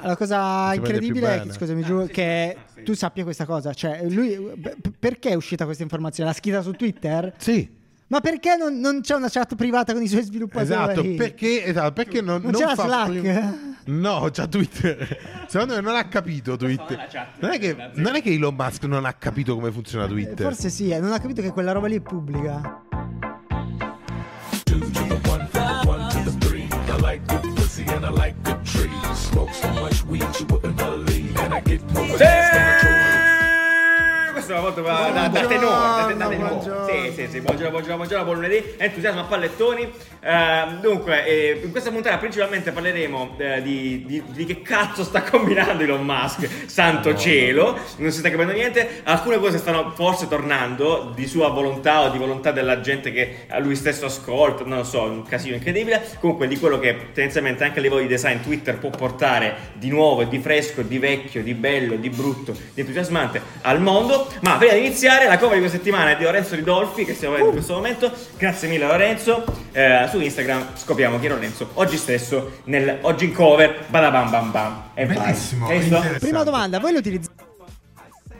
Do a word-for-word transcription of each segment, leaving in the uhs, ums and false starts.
La cosa incredibile è che, scusami, giuro, che tu sappia questa cosa. Cioè, lui p- perché è uscita questa informazione? L'ha scritta su Twitter? Sì. Ma perché non, non c'è una chat privata con i suoi sviluppatori? Esatto, perché, esatto, perché non, non, non c'è fa Slack? Prim- no, c'ha Twitter. Secondo me non ha capito Twitter. Non è, che, non è che Elon Musk non ha capito come funziona Twitter. Forse sì, non ha capito che quella roba lì è pubblica. Questa è una volta da, da, da tenore, da tenore. Sì, sì, sì, buongiorno, buongiorno, buongiorno, buon lunedì, entusiasmo a pallettoni. Uh, dunque, eh, in questa puntata principalmente parleremo eh, di, di, di che cazzo sta combinando Elon Musk, santo cielo, non si sta capendo niente. Alcune cose stanno forse tornando di sua volontà o di volontà della gente che lui stesso ascolta, non lo so, un casino incredibile. Comunque di quello che tendenzialmente anche a livello di design Twitter può portare di nuovo, di fresco, di vecchio, di bello, di brutto, di entusiasmante al mondo. Ma prima di iniziare, la cover di questa settimana è di Lorenzo Ridolfi, che stiamo vedendo in questo momento. Grazie mille Lorenzo. Eh, su Instagram scopriamo chi è Lorenzo oggi stesso, nel, oggi in cover, bada bam bam bam. È bellissimo, è prima domanda, voi lo utilizzate?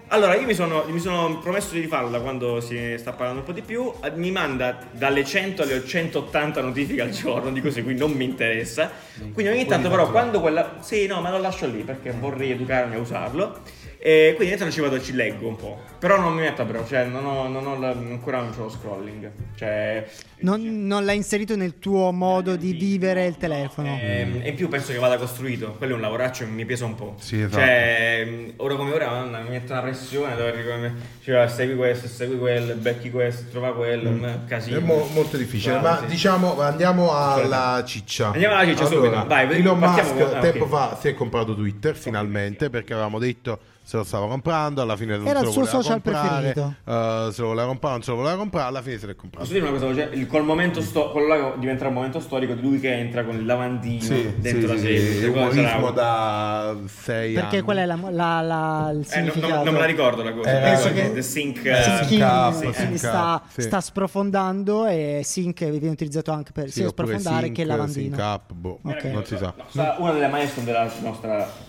Allora io mi sono, mi sono promesso di rifarlo da quando si sta parlando un po' di più. Mi manda dalle cento alle centottanta notifiche al giorno di cose cui non mi interessa, quindi ogni tanto però quando quella... Sì, no, ma lo lascio lì perché vorrei educarmi a usarlo. E quindi dentro ci vado e ci leggo un po'. Però non mi metto a bro, cioè non ho, non ho la, ancora non c'ho lo scrolling. Cioè non, cioè non l'hai inserito nel tuo modo di vivere il telefono. E, e in più penso che vada costruito. Quello è un lavoraccio che mi pesa un po'. Sì, esatto. Cioè ora come ora Madonna, mi mette una pressione dove, cioè, segui questo, segui quello, becchi questo, trova quello, mm. casino. È mo- molto difficile. Guarda, ma sì, diciamo andiamo alla ciccia. Andiamo alla ciccia allora, subito. Vai, Elon Musk con... ah, tempo okay. fa si è comprato Twitter finalmente, okay, perché avevamo detto se lo stava comprando, alla fine non era se lo voleva comprare, uh, se lo voleva comprare, non se lo voleva comprare, alla fine se l'è comprato. Posso dire una cosa, cioè, il, col momento sto, quello là diventa un momento storico di lui che entra con il lavandino, sì, dentro, sì, la sedia, sì, umorismo da sei perché anni. Qual è la, la, la il significato? Eh, non, non me la ricordo la cosa, eh, penso eh, che the sync, uh, sync up, sì, sync up, sta, sì. sta sprofondando, e sync viene utilizzato anche per sì, sia sprofondare sync, che il lavandino sync up, boh, okay. Non si sa, no, una delle maestro della nostra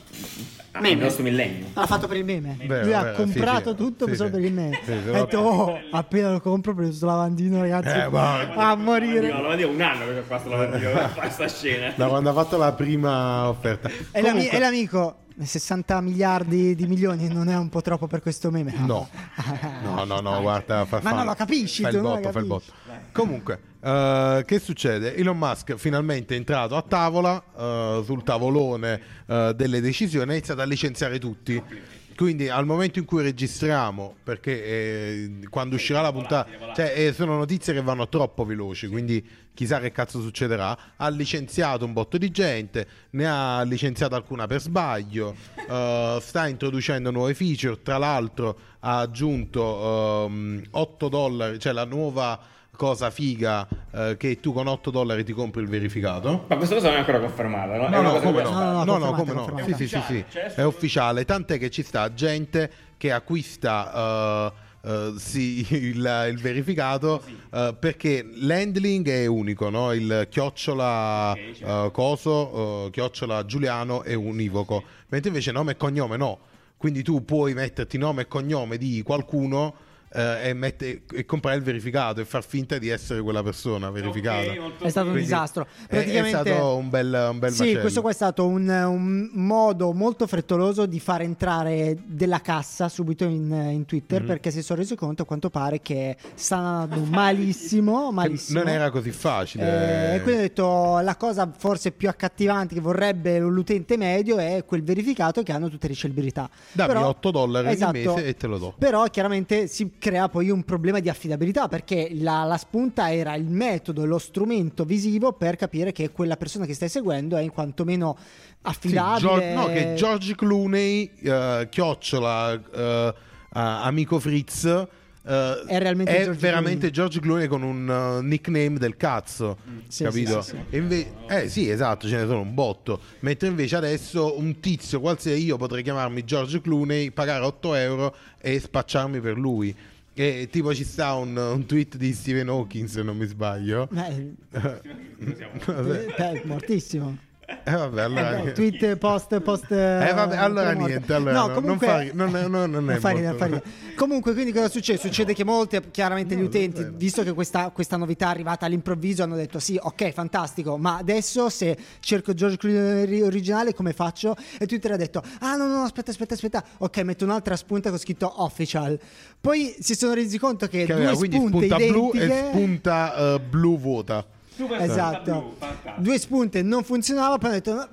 Ah, meme. Il nostro millennio ha fatto per il meme. Beh, lui vabbè, ha comprato sì, tutto sì, solo sì, per il meme. Sì, ha detto oh, appena lo compro prendo sto lavandino, ragazzi, eh, ma... a morire. No, lavandino un anno che ho fatto lavandino questa scena. Da quando ha fatto la prima offerta. E Comunque... l'amico sessanta miliardi di milioni non è un po' troppo per questo meme? No. No, no, no, guarda, fa, ma fa, non lo capisci, fa tu il botto, capisci. Fa il botto. Comunque, Uh, che succede? Elon Musk finalmente è entrato a tavola, uh, sul tavolone uh, delle decisioni, ha iniziato a licenziare tutti. Quindi al momento in cui registriamo, perché eh, quando uscirà la puntata, cioè, eh, sono notizie che vanno troppo veloci, quindi chissà che cazzo succederà. Ha licenziato un botto di gente, ne ha licenziato alcuna per sbaglio, uh, sta introducendo nuove feature, tra l'altro ha aggiunto um, otto dollari, cioè la nuova cosa figa eh, che tu con otto dollari ti compri il verificato. Ma questa cosa non è ancora confermata, no? No, è no, cosa come no. No, no, no, no, come no. Sì, sì, sì, sì. È ufficiale, tant'è che ci sta gente che acquista uh, uh, sì, il, il verificato uh, perché l'handling è unico, no? Il chiocciola uh, coso, uh, chiocciola Giuliano è univoco, mentre invece nome e cognome no. Quindi tu puoi metterti nome e cognome di qualcuno Uh, e, mette, e comprare il verificato e far finta di essere quella persona verificata. Okay, è stato un Quindi disastro. Praticamente, è, è stato un bel, un bel sì, macello. Questo qua è stato un, un modo molto frettoloso di far entrare della cassa subito in, in Twitter, mm-hmm, perché si sono resi conto a quanto pare che stanno malissimo, malissimo. Non era così facile. Eh, e quindi ho detto la cosa forse più accattivante che vorrebbe l'utente medio è quel verificato che hanno tutte le celebrità. Dammi però, otto dollari esatto, al mese e te lo do. Però chiaramente si crea poi un problema di affidabilità, perché la, la spunta era il metodo, lo strumento visivo per capire che quella persona che stai seguendo è in quanto meno affidabile. Sì, Gio- no, che George Clooney, uh, chiocciola, uh, uh, amico Fritz... Uh, è, realmente è George veramente Clooney. George Clooney con un uh, nickname del cazzo, mm, sì, capito? Sì, sì, sì. Inve- eh sì, esatto, ce ne sono un botto. Mentre invece adesso un tizio qualsiasi, io potrei chiamarmi George Clooney, pagare otto euro e spacciarmi per lui. E tipo ci sta un, un tweet di Stephen Hawking, se non mi sbaglio. Beh, è mortissimo. Eh vabbè, allora... eh, no, tweet, post, post... Eh vabbè, allora niente, allora no, comunque... non fa non, non, non non ridere, ridere. Comunque, quindi cosa succede? Succede che molti, chiaramente no, gli utenti, visto che questa, questa novità è arrivata all'improvviso, hanno detto sì, ok, fantastico, ma adesso se cerco George Clooney originale come faccio? E Twitter ha detto ah no, no, aspetta, aspetta, aspetta, ok, metto un'altra spunta con scritto official. Poi si sono resi conto che, che due aveva, spunte spunta identiche... blu e spunta uh, blu vuota. Esatto, due spunte non funzionava, poi ho detto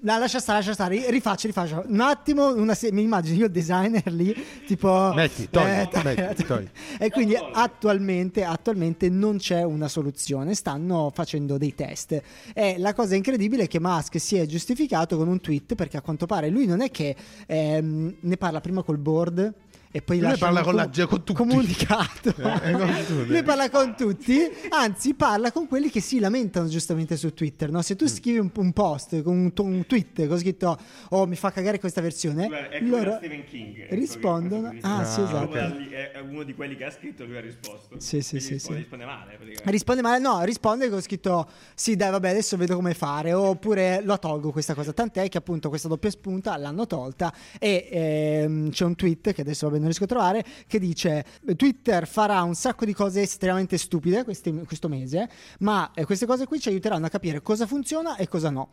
la lascia stare, lascia stare, rifaccio, rifaccio un attimo, una se- mi immagino io il designer lì tipo metti, togli, eh, togli, metti, togli. E quindi attualmente, attualmente non c'è una soluzione, stanno facendo dei test. E la cosa incredibile è che Musk si è giustificato con un tweet, perché a quanto pare lui non è che ehm, ne parla prima col board e poi lui parla con, la, con tutti comunicato eh, con lui parla con tutti, anzi parla con quelli che si lamentano giustamente su Twitter, no? Se tu mm. scrivi un, un post con un, un tweet con scritto oh mi fa cagare questa versione, guarda, è loro Stephen King, rispondono ah, ah sì esatto, è uno di quelli che ha scritto, lui ha risposto sì sì sì, risponde, sì. risponde male risponde male no risponde con scritto sì dai vabbè adesso vedo come fare, oppure lo tolgo questa cosa, tant'è che appunto questa doppia spunta l'hanno tolta e ehm, c'è un tweet che adesso va bene non riesco a trovare, che dice Twitter farà un sacco di cose estremamente stupide questi, questo mese, ma queste cose qui ci aiuteranno a capire cosa funziona e cosa no,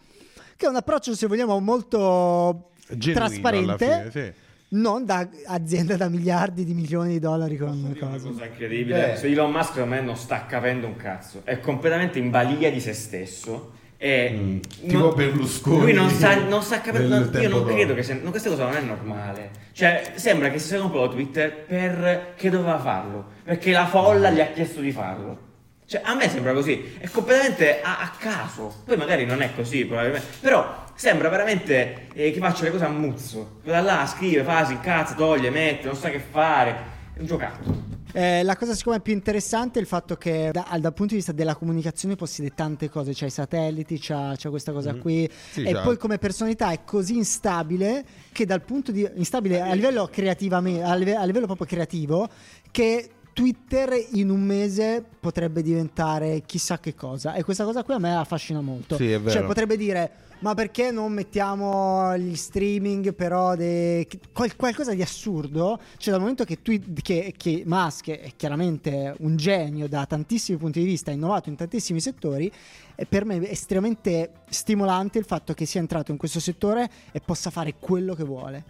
che è un approccio se vogliamo molto genuino, trasparente, fine, sì. non da azienda da miliardi di milioni di dollari con una cosa. Una cosa incredibile, eh. Elon Musk a me non sta capendo un cazzo, è completamente in balia di se stesso. E mm, tipo Berlusconi, lui non sa, non sa capire, non, io non credo che se, non, questa cosa non è normale, cioè sembra che si sia comprato Twitter perché doveva farlo, perché la folla gli ha chiesto di farlo, cioè a me sembra così, è completamente a, a caso, poi magari non è così probabilmente, però sembra veramente eh, che faccia le cose a muzzo, da là scrive, fa, si incazza, toglie, mette, non sa che fare, è un giocattolo. Eh, la cosa siccome è più interessante è il fatto che da, dal punto di vista della comunicazione possiede tante cose, c'ha i satelliti, c'ha, c'ha questa cosa mm-hmm. qui sì, e già. Poi come personalità è così instabile che dal punto di instabile a livello creativamente a, live, a livello proprio creativo, che Twitter in un mese potrebbe diventare chissà che cosa, e questa cosa qui a me affascina molto, sì, è vero. Cioè potrebbe dire ma perché non mettiamo gli streaming però de... Qual- qualcosa di assurdo, cioè dal momento che, tu, che, che Musk è chiaramente un genio da tantissimi punti di vista, ha innovato in tantissimi settori, e per me è estremamente stimolante il fatto che sia entrato in questo settore e possa fare quello che vuole.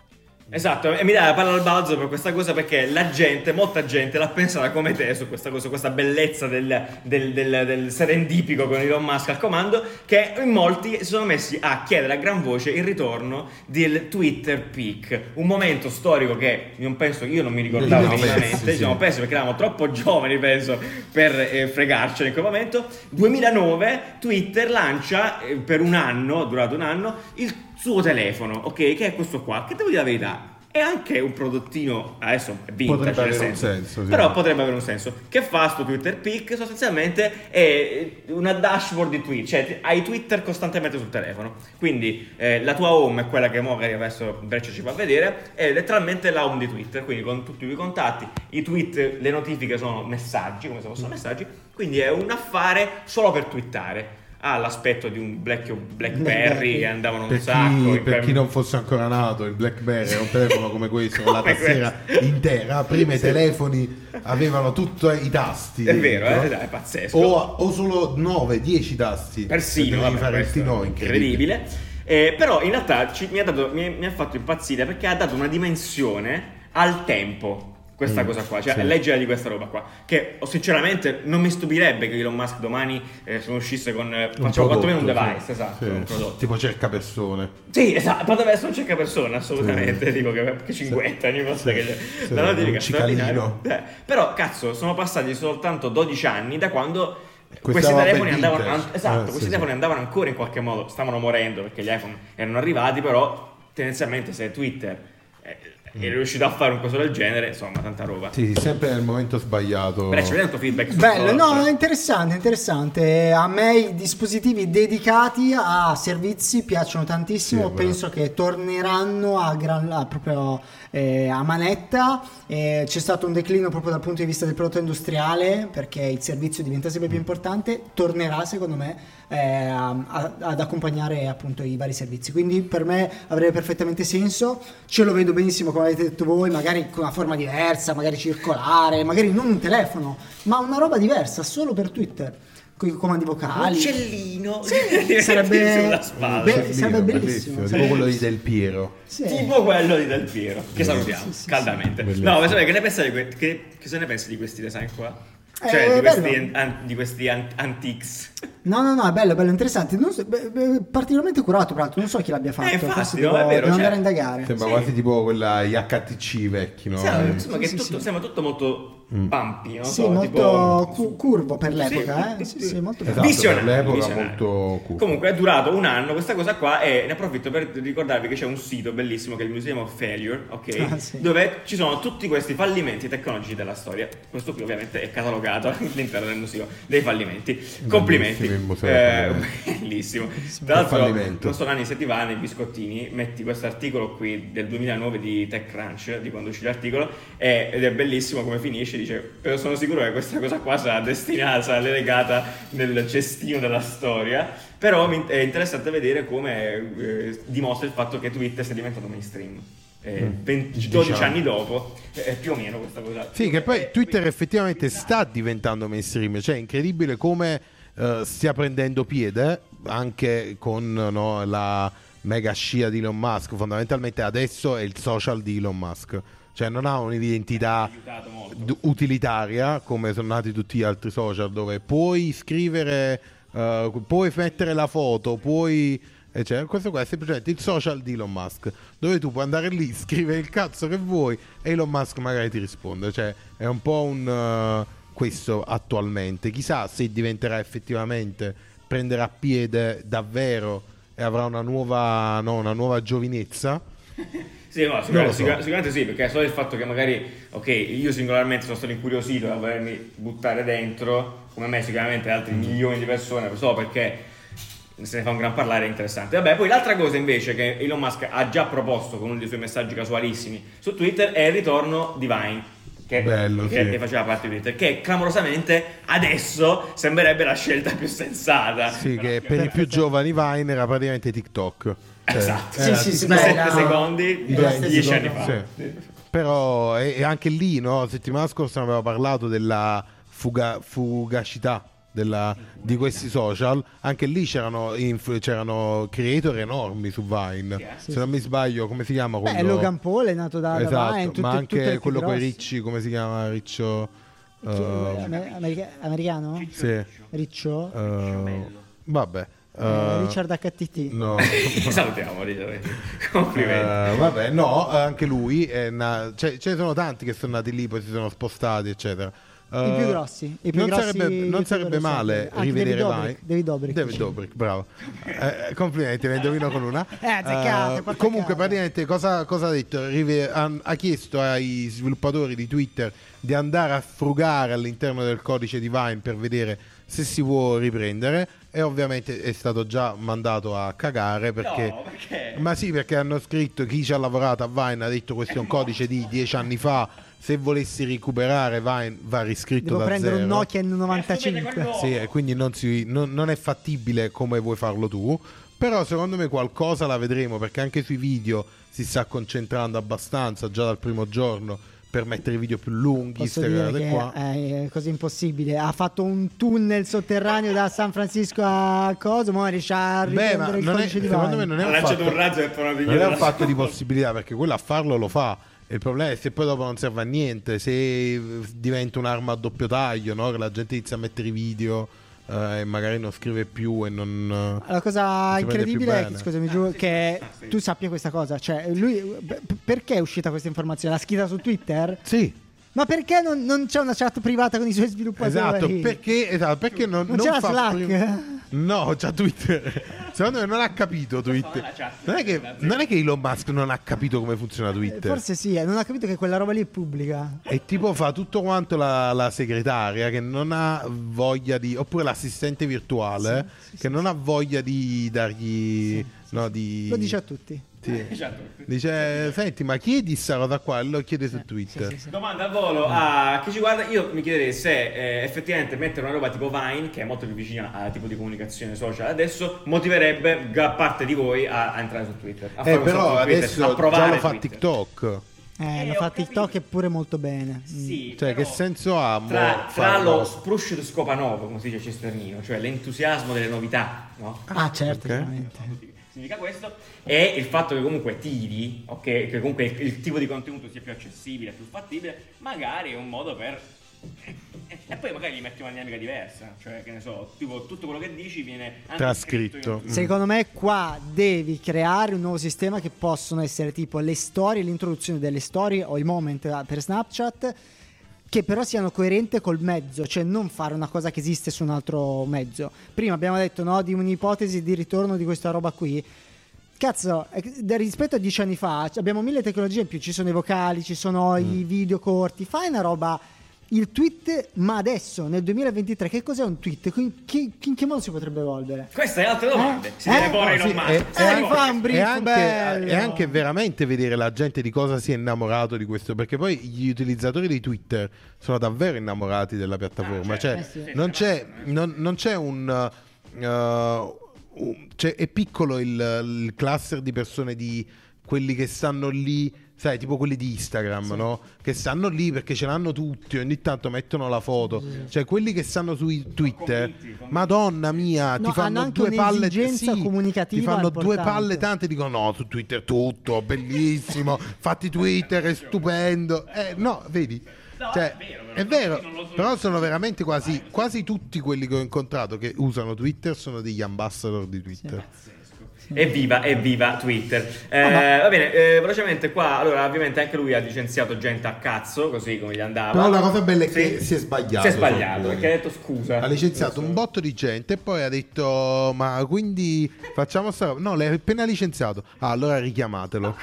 Esatto, e mi dà la palla al balzo per questa cosa, perché la gente, molta gente l'ha pensata come te su questa cosa, questa bellezza del, del, del, del serendipico con Elon Musk al comando, che in molti si sono messi a chiedere a gran voce il ritorno del Twitter Peak, un momento storico che non penso, io non mi ricordavo minimamente, ci sì, siamo sì. persi perché eravamo troppo giovani penso per eh, fregarcene in quel momento. Duemilanove Twitter lancia eh, per un anno, durato un anno, il suo telefono, ok, che è questo qua, che devo dire la verità, è anche un prodottino, adesso è vintage, potrebbe avere senso, un senso sì. però potrebbe avere un senso, che fa sto Twitter Peak, sostanzialmente è una dashboard di Twitter, cioè hai Twitter costantemente sul telefono, quindi eh, la tua home è quella che magari adesso Breccia ci fa vedere, è letteralmente la home di Twitter, quindi con tutti i tuoi contatti, i tweet, le notifiche sono messaggi, come se fossero messaggi, quindi è un affare solo per twittare. Ha ah, l'aspetto di un Black, BlackBerry che andavano un sacco. Chi, per chi non fosse ancora nato, il BlackBerry è un telefono come questo, con la tastiera intera. Prima i telefoni avevano tutti i tasti. È vero, eh? Dai, è pazzesco. O, o solo nove dieci tasti. Persino. Vabbè, fare questo, incredibile. incredibile. Eh, però in realtà ci, mi, ha dato, mi, mi ha fatto impazzire perché ha dato una dimensione al tempo. Questa mm, cosa qua, cioè sì. leggere di questa roba qua, che sinceramente non mi stupirebbe che Elon Musk domani eh, se non uscisse con eh, un facciamo quantomeno un device, sì. esatto, sì. un prodotto. Tipo cerca persone. Sì, esatto, potrebbe essere un cerca persone, assolutamente, sì. dico che, che cinquanta ogni volta sì. che sì. la notifica straordinaria. Eh, però cazzo, sono passati soltanto dodici anni da quando Questa questi telefoni andavano an- esatto, eh, questi sì, telefoni sì. andavano ancora in qualche modo, stavano morendo perché gli iPhone erano arrivati, però tendenzialmente se Twitter eh, mm. e riuscito a fare un coso del genere, insomma, tanta roba. Sì, sì, sempre nel momento sbagliato. Beh, c'è tanto feedback. Bello, no, è interessante, interessante. A me i dispositivi dedicati a servizi piacciono tantissimo, sì, penso beh. che torneranno a gran là, proprio eh, a manetta. Eh, c'è stato un declino proprio dal punto di vista del prodotto industriale, perché il servizio diventa sempre più importante, tornerà secondo me eh, a, ad accompagnare appunto i vari servizi, quindi per me avrebbe perfettamente senso. Ce lo vedo benissimo, come avete detto voi, magari con una forma diversa, magari circolare, magari non un telefono, ma una roba diversa solo per Twitter, con i comandi vocali, uccellino, sì, sarebbe sulla spalla. Be- sarebbe bellissimo, bellissimo. Tipo sì. quello di Del Piero, sì. tipo quello di Del Piero che salutiamo sì, sì, caldamente sì, sì. No, ma che ne pensate di que- che, che se ne pensi di questi design qua? Cioè eh, di, questi, an, di questi antiques. No no no, è bello, bello, interessante, non so, beh, beh, particolarmente curato, peraltro non so chi l'abbia fatto, eh, infatti, no, devo, è vero, devo cioè, andare a indagare. Sembra sì. quasi tipo quella H T C vecchi, no? Sì, eh. Insomma, che sì, tutto, sì. sembra tutto molto mm. pampi, no? Sì, so, molto tipo... cu- curvo per l'epoca, sì, eh? Sì, sì, sì, molto esatto, visionario, per l'epoca visionario. Molto curvo. Comunque è durato un anno questa cosa qua, e ne approfitto per ricordarvi che c'è un sito bellissimo che è il Museum of Failure, ok? Ah, sì. Dove ci sono tutti questi fallimenti tecnologici della storia. Questo qui ovviamente è catalogato all'interno del museo dei fallimenti. Complimenti. Eh, bellissimo. Tra l'altro non sono anni settivane, biscottini, metti questo articolo qui del duemilanove di TechCrunch, di quando uscì l'articolo, è, ed è bellissimo come finisce, dice: sono sicuro che questa cosa qua sarà destinata, sarà legata nel cestino della storia, però è interessante vedere come eh, dimostra il fatto che Twitter sia diventato mainstream. dodici anni dopo eh, più o meno questa cosa. Sì, che poi Twitter effettivamente sta diventando mainstream, cioè è incredibile come uh, stia prendendo piede anche con no, la mega scia di Elon Musk. Fondamentalmente adesso è il social di Elon Musk, cioè non ha un'identità d- utilitaria come sono nati tutti gli altri social, dove puoi scrivere, uh, puoi mettere la foto, puoi... E cioè, questo qua è semplicemente il social di Elon Musk, dove tu puoi andare lì, scrivere il cazzo che vuoi e Elon Musk magari ti risponde. Cioè è un po' un uh, questo attualmente. Chissà se diventerà effettivamente, prenderà piede davvero e avrà una nuova no, una nuova giovinezza. Sì, no, sicuramente, so. sicur- sicuramente sì, perché solo il fatto che magari, ok, io singolarmente sono stato incuriosito da volermi buttare dentro, come me sicuramente altri milioni di persone, so perché se ne fa un gran parlare, è interessante. Vabbè, poi l'altra cosa invece che Elon Musk ha già proposto con uno dei suoi messaggi casualissimi su Twitter è il ritorno di Vine, che, bello, che, sì. che faceva parte di Twitter, che clamorosamente adesso sembrerebbe la scelta più sensata. Sì, però che per i più giovani Vine era praticamente TikTok, cioè, esatto, sì, sì, sì, sette secondi dieci anni fa, sì. Sì. Però e anche lì, no, settimana scorsa ne avevo parlato della fuga, fugacità della, di questi social. Anche lì c'erano influ- c'erano creator enormi su Vine, yeah, sì, se non mi sbaglio. Come si chiama? Quando... Beh, Logan Paul è nato da, esatto, da Vine, tutte, ma anche quello con i ricci, come si chiama? Riccio uh, America- americano? Sì. Riccio? Uh, vabbè. Uh, Richard H T T, no. Salutiamo Richard. Complimenti. Uh, vabbè, no, anche lui è na- cioè, ce ne sono tanti che sono nati lì, poi si sono spostati, eccetera. Uh, I più grossi, i più non grossi sarebbe, non sarebbe male anche rivedere David Dobrik, David Dobrik, David Dobrik bravo. Eh, complimenti, ne indovino con una. Eh, azzeccate, uh, comunque, praticamente, cosa, cosa ha detto? Rive- ha, ha chiesto ai sviluppatori di Twitter di andare a frugare all'interno del codice di Vine per vedere se si può riprendere, e ovviamente è stato già mandato a cagare, perché, no, perché? ma sì, perché hanno scritto, chi ci ha lavorato a Vine ha detto: questo è un codice di dieci anni fa, se volessi recuperare Vine va riscritto devo da zero, devo prendere un Nokia N novantacinque, sì, e quindi non, si, non, non è fattibile come vuoi farlo tu. Però secondo me qualcosa la vedremo, perché anche sui video si sta concentrando abbastanza già dal primo giorno per mettere i video più lunghi. Posso dire che qua è così impossibile. Ha fatto un tunnel sotterraneo da San Francisco a Coso, ma riesce a riprendere il codice di Vine. Secondo me non è un fatto, un razzo non è un fatto di possibilità, perché quello a farlo lo fa. Il problema è se poi dopo non serve a niente, se diventa un'arma a doppio taglio, no? Che la gente inizia a mettere i video eh, e magari non scrive più e non... La cosa incredibile è che, scusami Giù, che tu sappia questa cosa, cioè lui, perché è uscita questa informazione? L'ha scritta su Twitter? Sì. Ma perché non, non c'è una chat privata con i suoi sviluppatori? Esatto, perché, esatto, perché non, non, non c'è la Slack? Prim- No, c'ha Twitter. Secondo me non ha capito Twitter. Non è, che, non è che Elon Musk non ha capito come funziona Twitter. Forse sì, non ha capito che quella roba lì è pubblica. E tipo fa tutto quanto la, la segretaria che non ha voglia di... Oppure l'assistente virtuale sì, sì, che sì, non sì. ha voglia di dargli... Sì, sì, no, di... Lo dice a tutti. Dice, senti, ma chiedi sta roba qua, lo chiede su Twitter. Sì, sì, sì. Domanda a volo a chi ci guarda. Io mi chiederei se eh, effettivamente mettere una roba tipo Vine, che è molto più vicina al tipo di comunicazione social adesso, motiverebbe gran parte di voi a, a entrare su Twitter. A eh, però su Twitter, adesso a provare già lo fa Twitter. TikTok. Eh, eh, lo fa TikTok, è pure molto bene. Sì, cioè, che senso ha? Tra, tra lo spruscio di Scopanovo, come si dice a Cesternino, cioè l'entusiasmo delle novità, no? Ah, certo, okay. Veramente. Significa questo è il fatto che comunque tiri, ok, che comunque il, il tipo di contenuto sia più accessibile, più fattibile, magari è un modo per e poi magari gli metti una dinamica diversa, cioè che ne so, tipo tutto quello che dici viene trascritto. In... Secondo me qua devi creare un nuovo sistema che possono essere tipo le storie, l'introduzione delle storie o i moment per Snapchat, che però siano coerente col mezzo, cioè non fare una cosa che esiste su un altro mezzo. Prima abbiamo detto, no, di un'ipotesi di ritorno di questa roba qui. Cazzo, rispetto a dieci anni fa abbiamo mille tecnologie in più, ci sono i vocali, ci sono mm. i video corti. Fai una roba, il tweet, ma adesso nel duemilaventitré che cos'è un tweet? In che, in che modo si potrebbe evolvere? Questa è altre domande, eh? Si eh? deve porre no, in sì. un e, e anche, e anche, e anche veramente vedere la gente di cosa si è innamorato di questo, perché poi gli utilizzatori di Twitter sono davvero innamorati della piattaforma, ah, cioè, eh sì. non c'è non, non c'è un uh, uh, cioè è piccolo il, il cluster di persone, di quelli che stanno lì, sai, tipo quelli di Instagram, sì. no? Che stanno lì perché ce l'hanno tutti, ogni tanto mettono la foto, sì. cioè quelli che stanno su Twitter, convinti, convinti. Madonna mia, no, ti fanno due palle, sì, ti fanno due palle tante, dicono no, su Twitter tutto, bellissimo, fatti Twitter, è stupendo, eh, no, vedi? No, cioè, è vero, però, è vero, però sono veramente quasi, quasi tutti quelli che ho incontrato che usano Twitter sono degli ambassador di Twitter. Sì. Evviva, evviva Twitter. eh, ah, Va bene, eh, velocemente qua. Allora, ovviamente anche lui ha licenziato gente a cazzo, così come gli andava. Però la cosa bella è che sì. si è sbagliato. Si è sbagliato, perché ha detto scusa. Ha licenziato un botto di gente e poi ha detto ma quindi facciamo sta roba. No, l'hai appena licenziato. Ah, allora richiamatelo.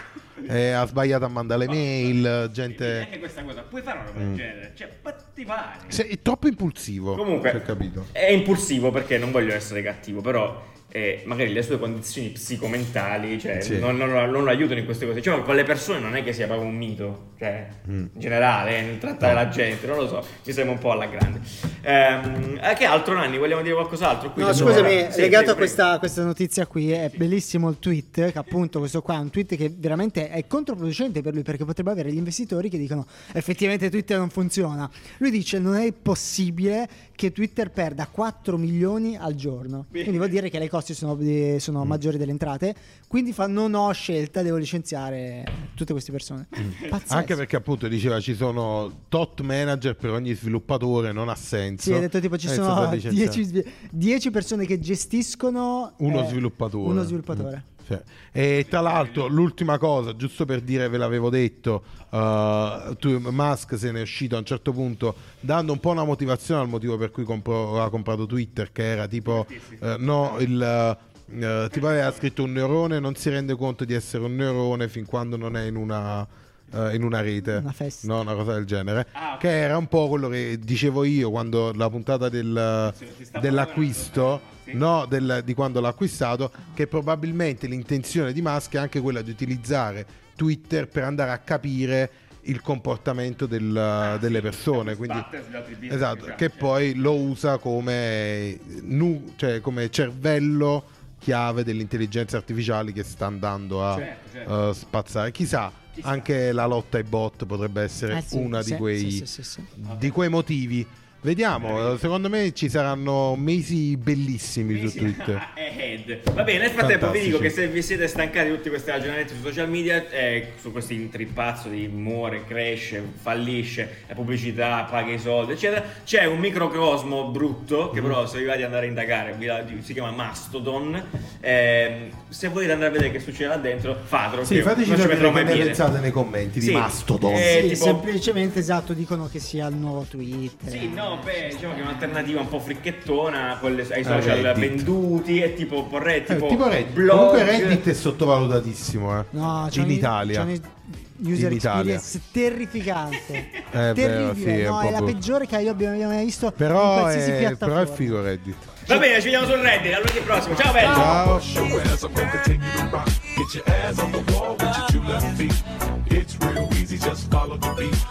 Eh, ha sbagliato a mandare le mail, gente. Anche questa cosa, puoi fare una roba del mm. genere, cioè fatti fare. Se è troppo impulsivo. Comunque, capito. È impulsivo perché non voglio essere cattivo, però eh, magari le sue condizioni psicomentali, cioè, sì. non, non, non lo aiutano in queste cose. Cioè, con le persone non è che sia proprio un mito, cioè mm. in generale nel trattare no. la gente, non lo so, ci siamo un po' alla grande. Ehm, che altro, Nanni? Vogliamo dire qualcos'altro? Qui no, scusami, sì, legato a questa, questa notizia qui è sì. bellissimo il tweet, che appunto questo qua è un tweet che veramente è controproducente per lui, perché potrebbe avere gli investitori che dicono effettivamente Twitter non funziona. Lui dice non è possibile che Twitter perda quattro milioni al giorno, quindi vuol dire che le cose sono, sono maggiori delle entrate, quindi fa, non ho scelta, devo licenziare tutte queste persone. Pazzesco. Anche perché appunto diceva ci sono tot manager per ogni sviluppatore, non ha senso. Sì, ha detto tipo ci sono dieci persone che gestiscono uno eh, sviluppatore. Uno sviluppatore. Mm. Cioè, e tra l'altro l'ultima cosa, giusto per dire, ve l'avevo detto, uh, tu, Musk se n'è uscito a un certo punto dando un po' una motivazione al motivo per cui compro, ha comprato Twitter, che era tipo uh, no il uh, tipo aveva scritto un neurone non si rende conto di essere un neurone fin quando non è in una uh, in una rete, una festa, no, una cosa del genere, ah, okay. che era un po' quello che dicevo io quando la puntata del, dell'acquisto no del, di quando l'ha acquistato, che probabilmente l'intenzione di Musk è anche quella di utilizzare Twitter per andare a capire il comportamento del, ah, delle sì, persone, quindi esatto, che cioè. poi lo usa come nu, cioè come cervello chiave dell'intelligenza artificiale che sta andando a certo, certo. Uh, spazzare. Chissà, Chissà, anche la lotta ai bot potrebbe essere eh, sì, una sì, di quei sì, sì, sì, sì. di quei motivi. Vediamo, secondo me ci saranno mesi bellissimi mesi. su Twitter. Va bene, nel frattempo Fantastici. vi dico che se vi siete stancati di tutti questi ragionamenti su social media, eh, su questi intrippazzo di muore, cresce, fallisce, pubblicità, paga i soldi, eccetera, c'è un microcosmo brutto che mm. però se vi va di andare a indagare, si chiama Mastodon. Eh, se volete andare a vedere che succede là dentro, fatelo. Sì, fateci sapere come pensate nei commenti sì. di Mastodon. Eh, sì, tipo... semplicemente esatto, dicono che sia il nuovo Twitter. Sì, no. No, beh, diciamo che è un'alternativa un po' fricchettona quelle, ai social Reddit. venduti e tipo vorrei tipo, eh, tipo blog. Comunque Reddit è sottovalutatissimo, eh. No, in un, Italia. User experience terrificante, eh, terribile, beh, sì, no, è, è la peggiore che io abbia mai visto però in qualsiasi è, piattaforma. Però è figo Reddit. Va bene, ci vediamo sul Reddit, a lunedì prossimo. Ciao belli. Ciao.